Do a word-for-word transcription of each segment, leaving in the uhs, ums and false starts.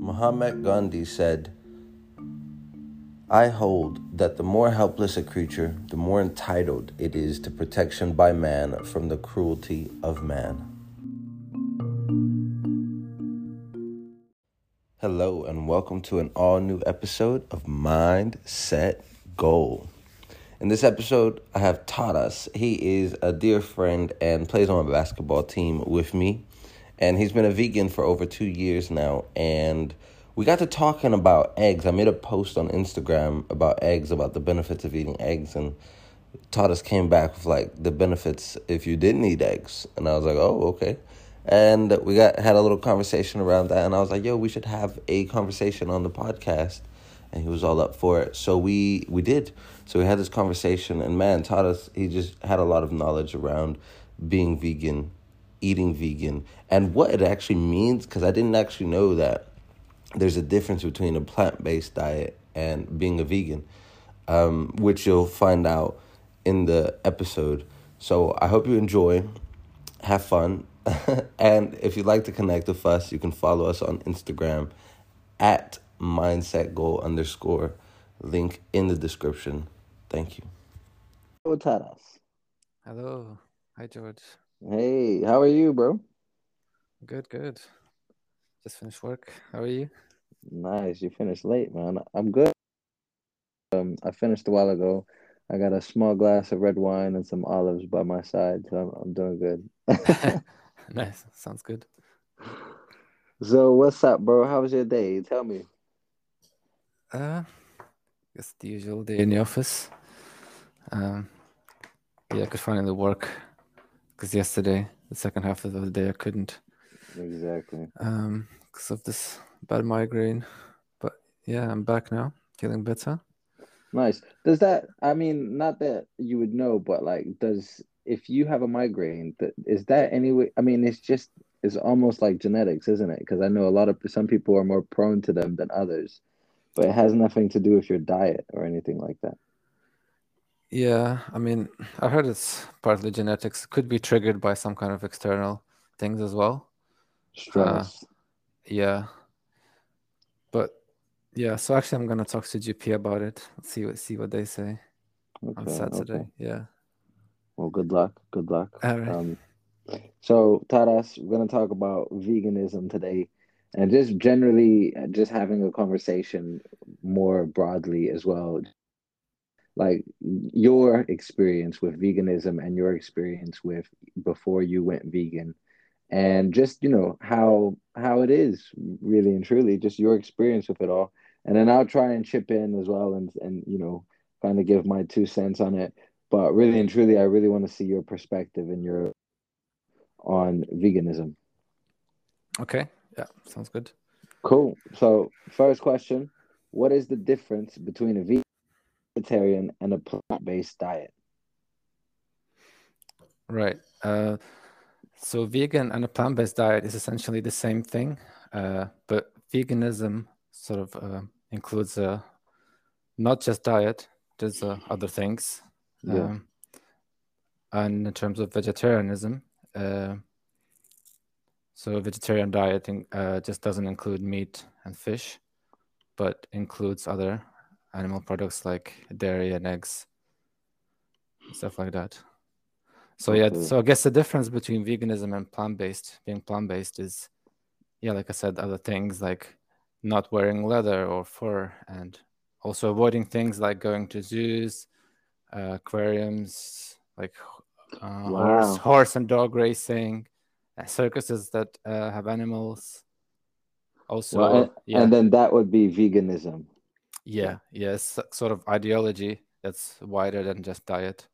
Mahatma Gandhi said, "I hold that the more helpless a creature, the more entitled it is to protection by man from the cruelty of man." Hello, and welcome to an all-new episode of Mind Set Goal. In this episode, I have Taras. He is a dear friend and plays on my basketball team with me. And he's been a vegan for over two years now. And we got to talking about eggs. I made a post on Instagram about eggs, about the benefits of eating eggs. And Tadas came back with, like, the benefits if you didn't eat eggs. And I was like, oh, okay. And we got had a little conversation around that. And I was like, yo, we should have a conversation on the podcast. And he was all up for it. So we, we did. So we had this conversation. And, man, Tadas, he just had a lot of knowledge around being vegan, eating vegan, and what it actually means, because I didn't actually know that there's a difference between a plant-based diet and being a vegan, um, which you'll find out in the episode. So I hope you enjoy, have fun, and if you'd like to connect with us, you can follow us on Instagram at mindsetgoal underscore, link in the description. Thank you. Hello, Taras. Hello. Hi, George. Hey, how are you, bro? Good, good. Just finished work. How are you? Nice. You finished late, man. I'm good. Um, I finished a while ago. I got a small glass of red wine and some olives by my side, so I'm, I'm doing good. Nice. Sounds good. So, what's up, bro? How was your day? Tell me. Uh, just the usual day in the office. Um, yeah, I could finally work. Because yesterday, the second half of the day, I couldn't. Exactly. Um, because of this bad migraine. But yeah, I'm back now, feeling better. Nice. Does that, I mean, not that you would know, but like, does, if you have a migraine, that is that any way, I mean, it's just, it's almost like genetics, isn't it? Because I know a lot of, some people are more prone to them than others. But it has nothing to do with your diet or anything like that. Yeah, I mean, I heard it's partly genetics. It could be triggered by some kind of external things as well. Stress. Uh, yeah. But, yeah, so actually I'm going to talk to G P about it. Let's see what, see what they say okay, on Saturday. Okay. Yeah. Well, good luck. Good luck. All right. Um, so, Taras, we're going to talk about veganism today. And just generally, just having a conversation more broadly as well. Like your experience with veganism and your experience with before you went vegan, and just, you know, how how it is really and truly, just your experience with it all. And then I'll try and chip in as well and, and you know, kind of give my two cents on it. But really and truly, I really want to see your perspective and your on veganism. Okay. Yeah. Sounds good. Cool. So first question, what is the difference between a vegan vegetarian and a plant-based diet? Right. Uh, so vegan and a plant-based diet is essentially the same thing, uh, but veganism sort of uh, includes uh, not just diet, there's uh, other things. Yeah. Um, and in terms of vegetarianism, uh, so vegetarian diet uh, just doesn't include meat and fish, but includes other animal products like dairy and eggs, stuff like that. So yeah, so I guess the difference between veganism and plant-based, being plant-based is, yeah, like I said, other things like not wearing leather or fur, and also avoiding things like going to zoos, uh, aquariums, like uh, wow. horse, horse and dog racing, uh, circuses that uh, have animals. Also, well, and, yeah. and then that would be veganism. Yeah, yes, yeah, sort of ideology that's wider than just diet.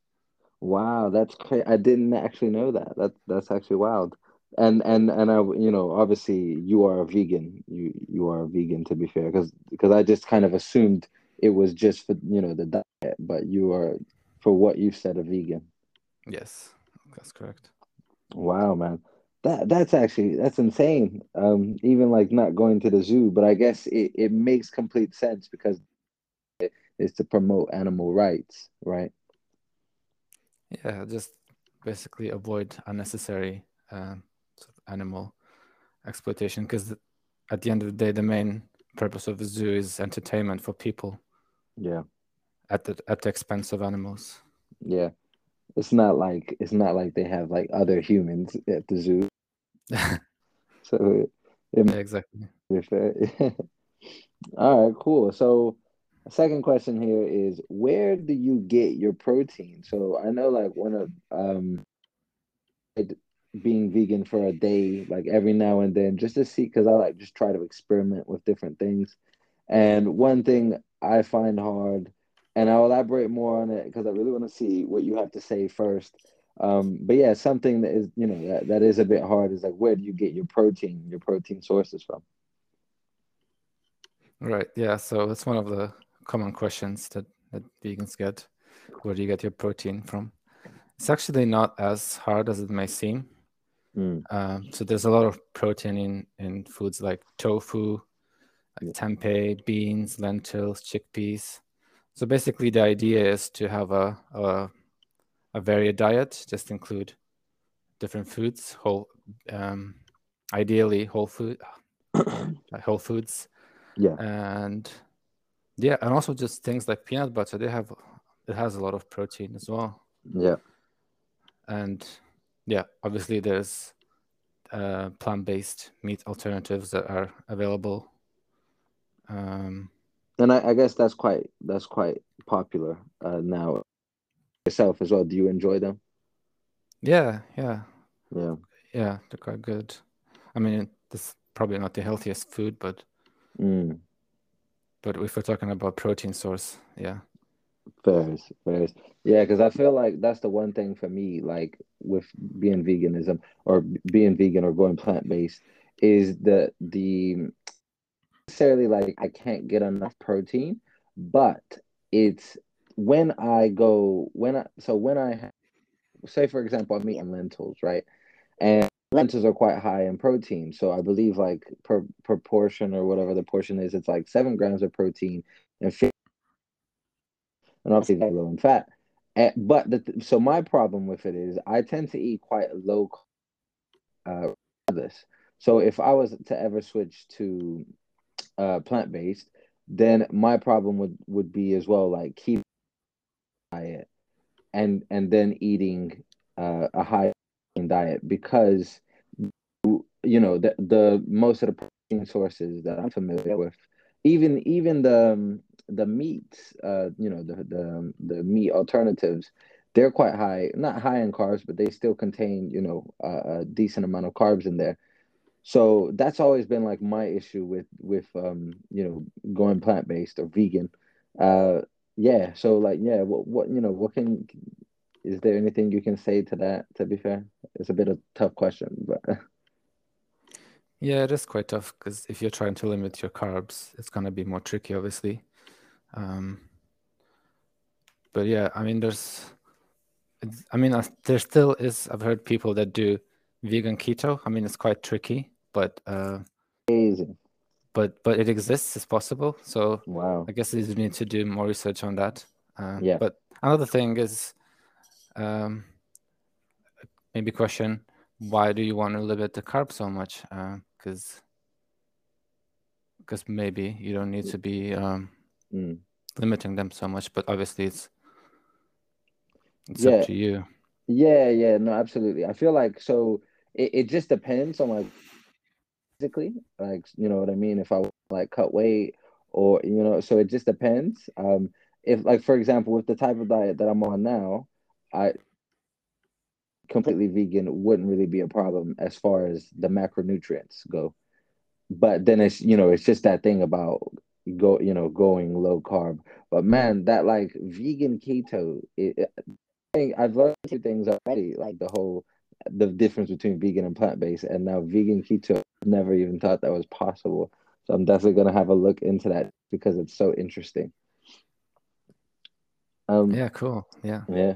Wow, that's crazy. I didn't actually know that. That that's actually wild. And and and I, you know, obviously you are a vegan. You you are a vegan, to be fair, because because I just kind of assumed it was just for, you know, the diet, but you are, for what you've said, a vegan. Yes, that's correct. Wow, man. That that's actually that's insane. Um, even like not going to the zoo, but I guess it, it makes complete sense because it is to promote animal rights, right? Yeah, just basically avoid unnecessary uh, sort of animal exploitation, because at the end of the day, the main purpose of a zoo is entertainment for people. Yeah. At the at the expense of animals. Yeah. It's not like it's not like they have like other humans at the zoo. So it, it yeah, exactly. All right, cool. So second question here is, where do you get your protein? So I know like one of um it, being vegan for a day, like every now and then, just to see, because I like just try to experiment with different things. And one thing I find hard, and I'll elaborate more on it because I really want to see what you have to say first. Um, but yeah, something that is, you know, that, that is a bit hard is like, where do you get your protein, your protein sources from? Right. Yeah. So that's one of the common questions that, that vegans get. Where do you get your protein from? It's actually not as hard as it may seem. Mm. Um, so there's a lot of protein in, in foods like tofu, like tempeh, beans, lentils, chickpeas. So basically the idea is to have a, a, a varied diet, just include different foods, whole, um, ideally whole food, whole foods. Yeah. And yeah. And also just things like peanut butter, they have, it has a lot of protein as well. Yeah. And yeah, obviously there's uh, plant-based meat alternatives that are available. Um, and I, I guess that's quite that's quite popular uh, now. Yourself as well. Do you enjoy them? Yeah, yeah, yeah, yeah. They're quite good. I mean, it's probably not the healthiest food, but mm. but if we're talking about protein source, yeah. Fair, fair. Yeah, because I feel like that's the one thing for me, like with being veganism or being vegan or going plant-based, is the the necessarily like I can't get enough protein, but it's when I go when I so when I say, for example, I'm eating lentils, right? And lentils are quite high in protein, so I believe like per proportion or whatever the portion is, it's like seven grams of protein and fifty. And obviously they're low in fat. And, but the, so my problem with it is I tend to eat quite low uh this. So if I was to ever switch to uh, plant-based, then my problem would, would be as well, like keep diet and, and then eating uh, a high diet, because, you know, the, the most of the protein sources that I'm familiar with, even, even the... Um, the meats, uh, you know, the, the the meat alternatives, they're quite high, not high in carbs, but they still contain, you know, uh, a decent amount of carbs in there. So that's always been like my issue with, with um, you know, going plant-based or vegan. Uh, yeah. So like, yeah, what, what, you know, what can, is there anything you can say to that, to be fair? It's a bit of a tough question, but. Yeah, it is quite tough, because if you're trying to limit your carbs, it's going to be more tricky, obviously. Um, but yeah, I mean, there's, I mean, there still is, I've heard people that do vegan keto. I mean, it's quite tricky, but, uh, Amazing. but, but it exists, it's possible. So wow. I guess we need to do more research on that. Uh, yeah. But another thing is, um, maybe question, why do you want to limit the carbs so much? Uh, cause, cause maybe you don't need to be, um, Mm. limiting them so much, but obviously it's it's yeah. up to you. Yeah, yeah, no, absolutely. I feel like so it, it just depends on like physically, like you know what I mean. If I like cut weight or you know, so it just depends. Um, if like for example, with the type of diet that I'm on now, I completely vegan wouldn't really be a problem as far as the macronutrients go. But then it's you know it's just that thing about. Go you know going low carb, but man, that like vegan keto it, it, I've learned two things already, like the whole the difference between vegan and plant-based, and now vegan keto, never even thought that was possible, so I'm definitely going to have a look into that because it's so interesting. Um yeah, cool. Yeah, yeah.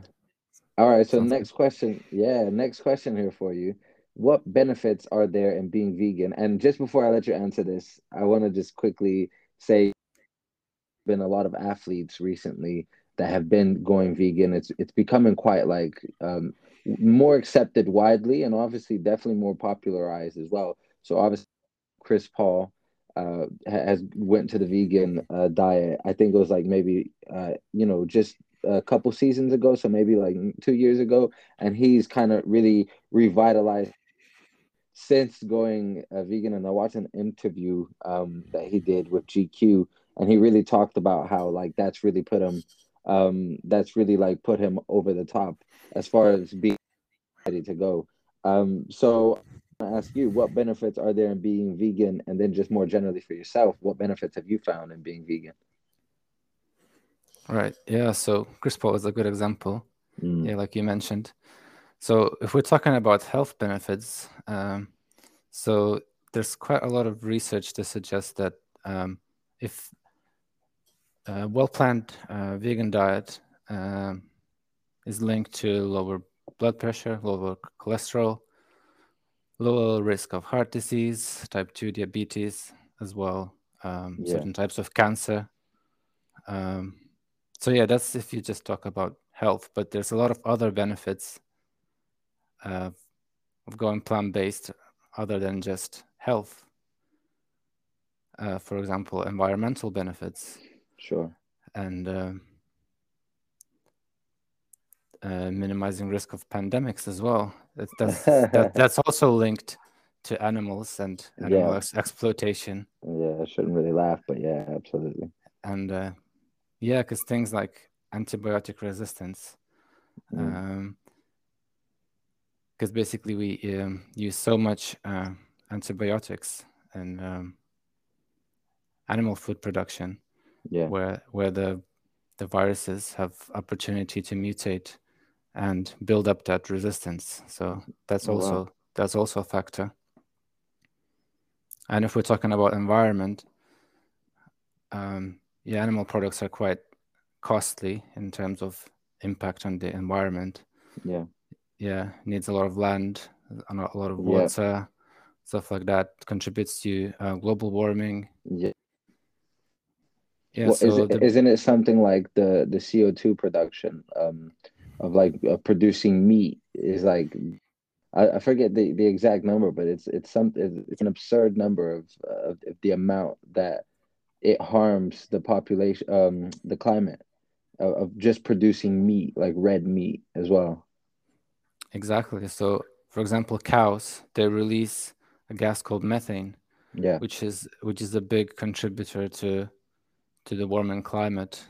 All right, so Sounds next good. question yeah next question here for you. What benefits are there in being vegan? And just before I let you answer this, I want to just quickly say, been a lot of athletes recently that have been going vegan. It's it's becoming quite like um more accepted widely, and obviously definitely more popularized as well. So obviously Chris Paul uh, has went to the vegan uh, diet. I think it was like maybe, uh, you know, just a couple seasons ago. So maybe like two years ago. And he's kind of really revitalized since going uh, vegan. And I watched an interview um, that he did with G Q, and he really talked about how like that's really put him, um, that's really like put him over the top as far as being ready to go. Um, so I ask you, what benefits are there in being vegan? And then just more generally for yourself, what benefits have you found in being vegan? All right. Yeah. So Chris Paul is a good example. Mm. Yeah. Like you mentioned. So if we're talking about health benefits, um, so there's quite a lot of research to suggest that um, if a well-planned uh, vegan diet uh, is linked to lower blood pressure, lower cholesterol, lower risk of heart disease, type two diabetes as well, um, yeah. certain types of cancer. Um, so yeah, that's if you just talk about health, but there's a lot of other benefits uh, of going plant-based other than just health. Uh, for example, environmental benefits. Sure. And uh, uh, minimizing risk of pandemics as well. That, that's, that, that's also linked to animals and animal yeah. ex- exploitation. Yeah, I shouldn't really laugh, but yeah, absolutely. And uh, yeah, because things like antibiotic resistance, because mm. um, basically we um, use so much uh, antibiotics and um, animal food production, yeah. where where the the viruses have opportunity to mutate and build up that resistance. So that's also wow. that's also a factor. And if we're talking about environment, um, yeah, animal products are quite costly in terms of impact on the environment. Yeah, yeah, needs a lot of land, a lot of water, yeah. stuff like that. Contributes to uh, global warming. Yeah. Yeah, well, so is it, the... isn't it something like the, the C O two production um, of like uh, producing meat is like, I, I forget the, the exact number, but it's it's some it's an absurd number of, uh, of the amount that it harms the population, um, the climate of, of just producing meat, like red meat as well. Exactly. So, for example, cows, they release a gas called methane, yeah, which is which is a big contributor to. to the warming climate.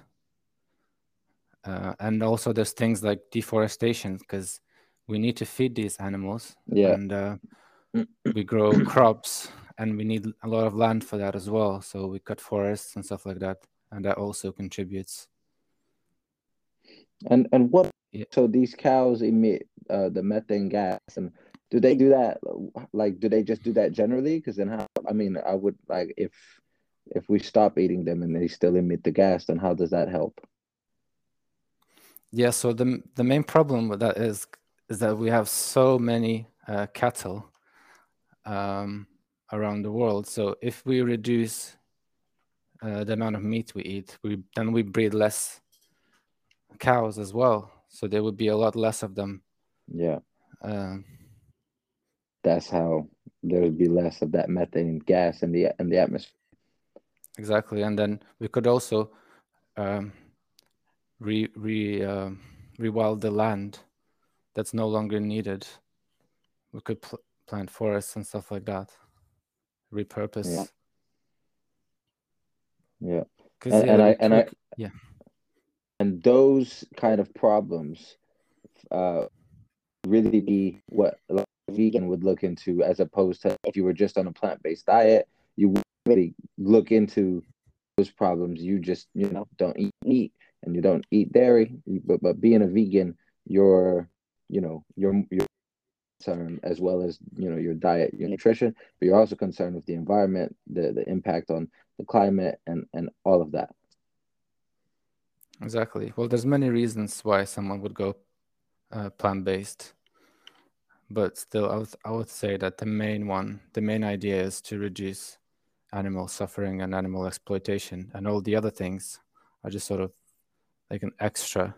Uh, and also there's things like deforestation, because we need to feed these animals, yeah. and uh, we grow crops and we need a lot of land for that as well. So we cut forests and stuff like that. And that also contributes. And and what, yeah. so these cows emit uh, the methane gas, and do they do that? Like, do they just do that generally? Because then how, I mean, I would like, if, if we stop eating them and they still emit the gas, then how does that help? Yeah, so the the main problem with that is is that we have so many uh, cattle um, around the world. So if we reduce uh, the amount of meat we eat, we then we breed less cows as well. So there would be a lot less of them. Yeah. Um, That's how there would be less of that methane gas in the in the atmosphere. Exactly, and then we could also um, re re uh, rewild the land that's no longer needed. We could pl- plant forests and stuff like that. Repurpose. Yeah. yeah. And, yeah and I and I yeah. And those kind of problems uh, really be what a vegan would look into, as opposed to if you were just on a plant-based diet, you would really look into those problems. You just, you know, don't eat meat and you don't eat dairy, but but being a vegan, your, you know, your your concern as well as, you know, your diet, your nutrition, but you're also concerned with the environment, the the impact on the climate, and and all of that. Exactly. Well, there's many reasons why someone would go uh, plant-based, but still, I would, I would say that the main one, the main idea is to reduce animal suffering and animal exploitation, and all the other things are just sort of like an extra,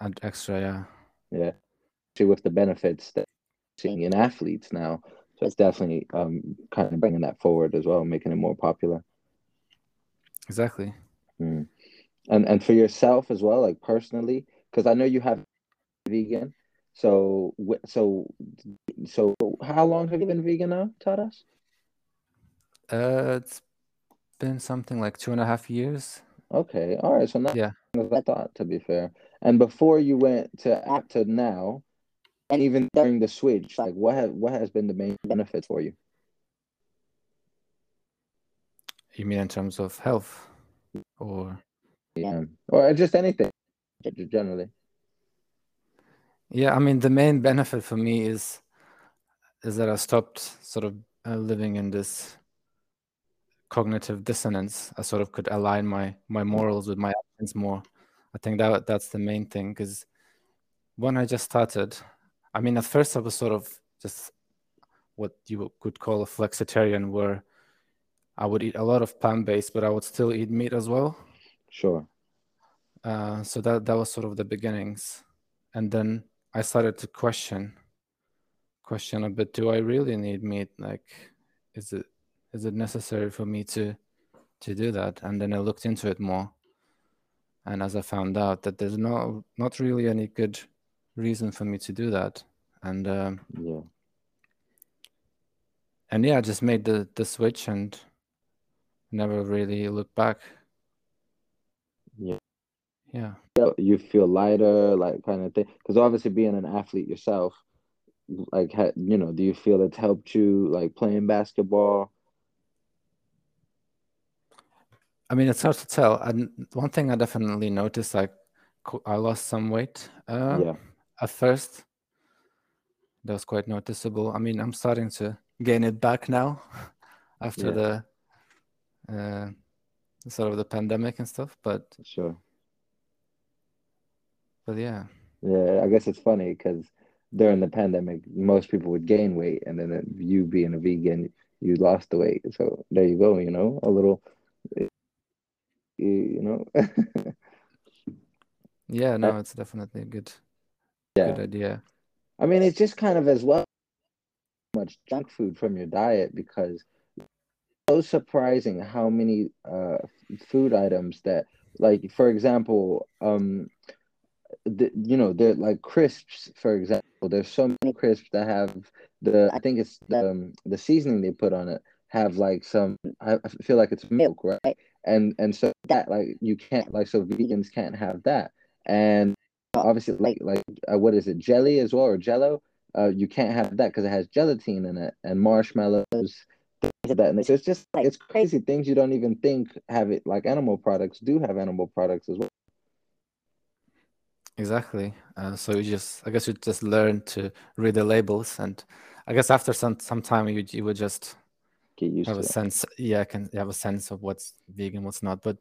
an extra, yeah. Yeah. with the benefits that we're seeing in athletes now. So it's definitely um, kind of bringing that forward as well, making it more popular. Exactly. Mm. And and for yourself as well, like personally, because I know you have vegan. So so so how long have you been vegan now, Taras? Uh, it's been something like two and a half years. Okay, all right. So not yeah, as I thought, to be fair. And before you went to act to now, and even during the switch, like what have, what has been the main benefit for you? You mean in terms of health, or yeah, or just anything generally? Yeah, I mean the main benefit for me is is that I stopped sort of uh, living in this cognitive dissonance. I sort of could align my my morals with my actions more. I think that that's the main thing, because when I just started, I mean at first I was sort of just what you could call a flexitarian, where I would eat a lot of plant-based, but I would still eat meat as well. Sure. Uh, so that, that was sort of the beginnings. And then I started to question, question a bit, do I really need meat? Like, is it is it necessary for me to, to do that? And then I looked into it more. And as I found out that there's no, not really any good reason for me to do that. And um, yeah. And yeah, I just made the, the switch and never really looked back. Yeah. Yeah. You feel lighter, like kind of thing. Because obviously being an athlete yourself, like, you know, do you feel it's helped you, like playing basketball? I mean, it's hard to tell. And one thing I definitely noticed, like I lost some weight uh, yeah. at first. That was quite noticeable. I mean, I'm starting to gain it back now after yeah. the uh, sort of the pandemic and stuff, but sure. But yeah, yeah. I guess it's funny because during the pandemic, most people would gain weight, and then you being a vegan, you lost the weight. So there you go. You know, a little. You know. Yeah. No, it's definitely a good. Yeah. Good idea. I mean, it's just kind of as well. Much junk food from your diet, because it's so surprising how many uh food items that, like, for example, um the, you know, they're like crisps, for example. There's so many crisps that have the I think it's the, um, the seasoning they put on it have like some, I feel like it's milk, right? And and so that, like, you can't, like, so vegans can't have that. And obviously, like like uh, what is it, jelly as well, or jello? Uh, you can't have that because it has gelatin in it, and marshmallows, things like that. And so it's just, like, it's crazy things you don't even think have it. Like animal products do have animal products as well. Exactly. Uh, so you just, I guess you just learn to read the labels, and I guess after some some time you you would just get used have to a it. sense. Yeah, I can have a sense of what's vegan, what's not. But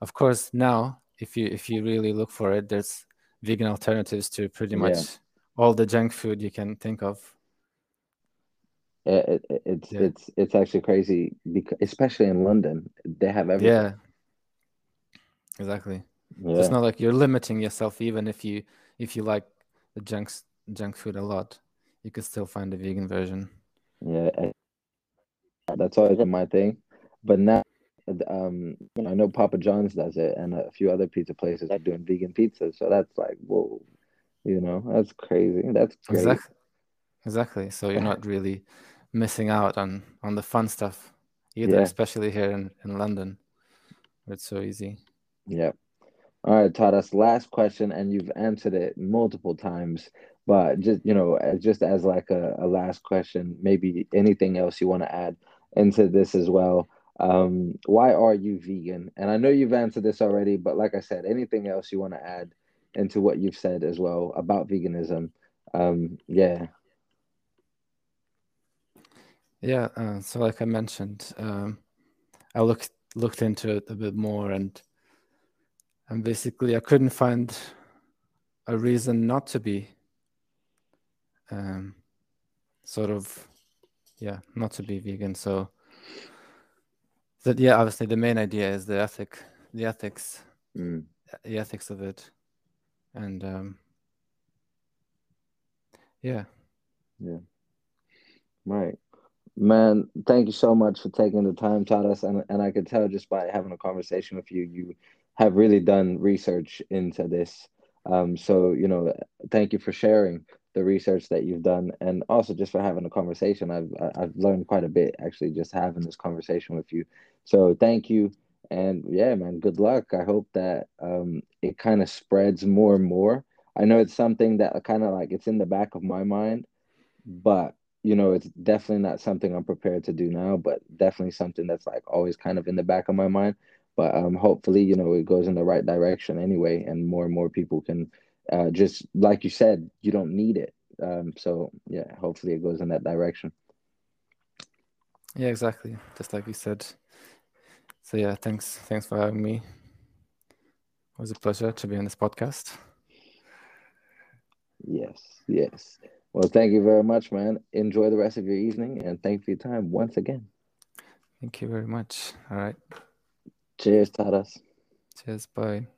of course, now if you if you really look for it, there's vegan alternatives to pretty much. Yeah. All the junk food you can think of. It, it, it's yeah. it's it's actually crazy, because especially in London, they have everything. Yeah, exactly. Yeah. It's not like you're limiting yourself. Even if you if you like the junk junk food a lot, you could still find a vegan version. Yeah, that's always been my thing. But now, um, you know, I know Papa John's does it, and a few other pizza places are doing vegan pizza. So that's like, whoa. You know, that's crazy. That's crazy. Exactly. Exactly. So you're not really missing out on, on the fun stuff either, yeah. especially here in, in London, where it's so easy. Yeah. All right, Taras, last question, and you've answered it multiple times, but just, you know, just as like a, a last question, maybe anything else you want to add into this as well. Um, why are you vegan? And I know you've answered this already, but like I said, anything else you want to add into what you've said as well about veganism. Um, yeah. Yeah. Uh, so like I mentioned, um, I looked, looked into it a bit more, and, and basically I couldn't find a reason not to be, um, sort of, yeah, not to be vegan. So that, yeah, obviously the main idea is the ethic, the ethics, mm. the ethics of it. And um, Yeah. Yeah. Right. Man, thank you so much for taking the time, Tadas. And, and I could tell just by having a conversation with you, you have really done research into this. Um, so, you know, thank you for sharing the research that you've done, and also just for having a conversation. I've I've learned quite a bit, actually, just having this conversation with you. So thank you. And yeah, man, good luck. I hope that um, it kind of spreads more and more. I know it's something that kind of like it's in the back of my mind, but, you know, it's definitely not something I'm prepared to do now, but definitely something that's like always kind of in the back of my mind. But um, hopefully, you know, it goes in the right direction anyway, and more and more people can uh, just, like you said, you don't need it. Um, so, yeah, hopefully it goes in that direction. Yeah, exactly. Just like you said. So, yeah, thanks. Thanks for having me. It was a pleasure to be on this podcast. Yes, yes. Well, thank you very much, man. Enjoy the rest of your evening, and thank you for your time once again. Thank you very much. All right. Cheers, Tadas. Cheers, bye.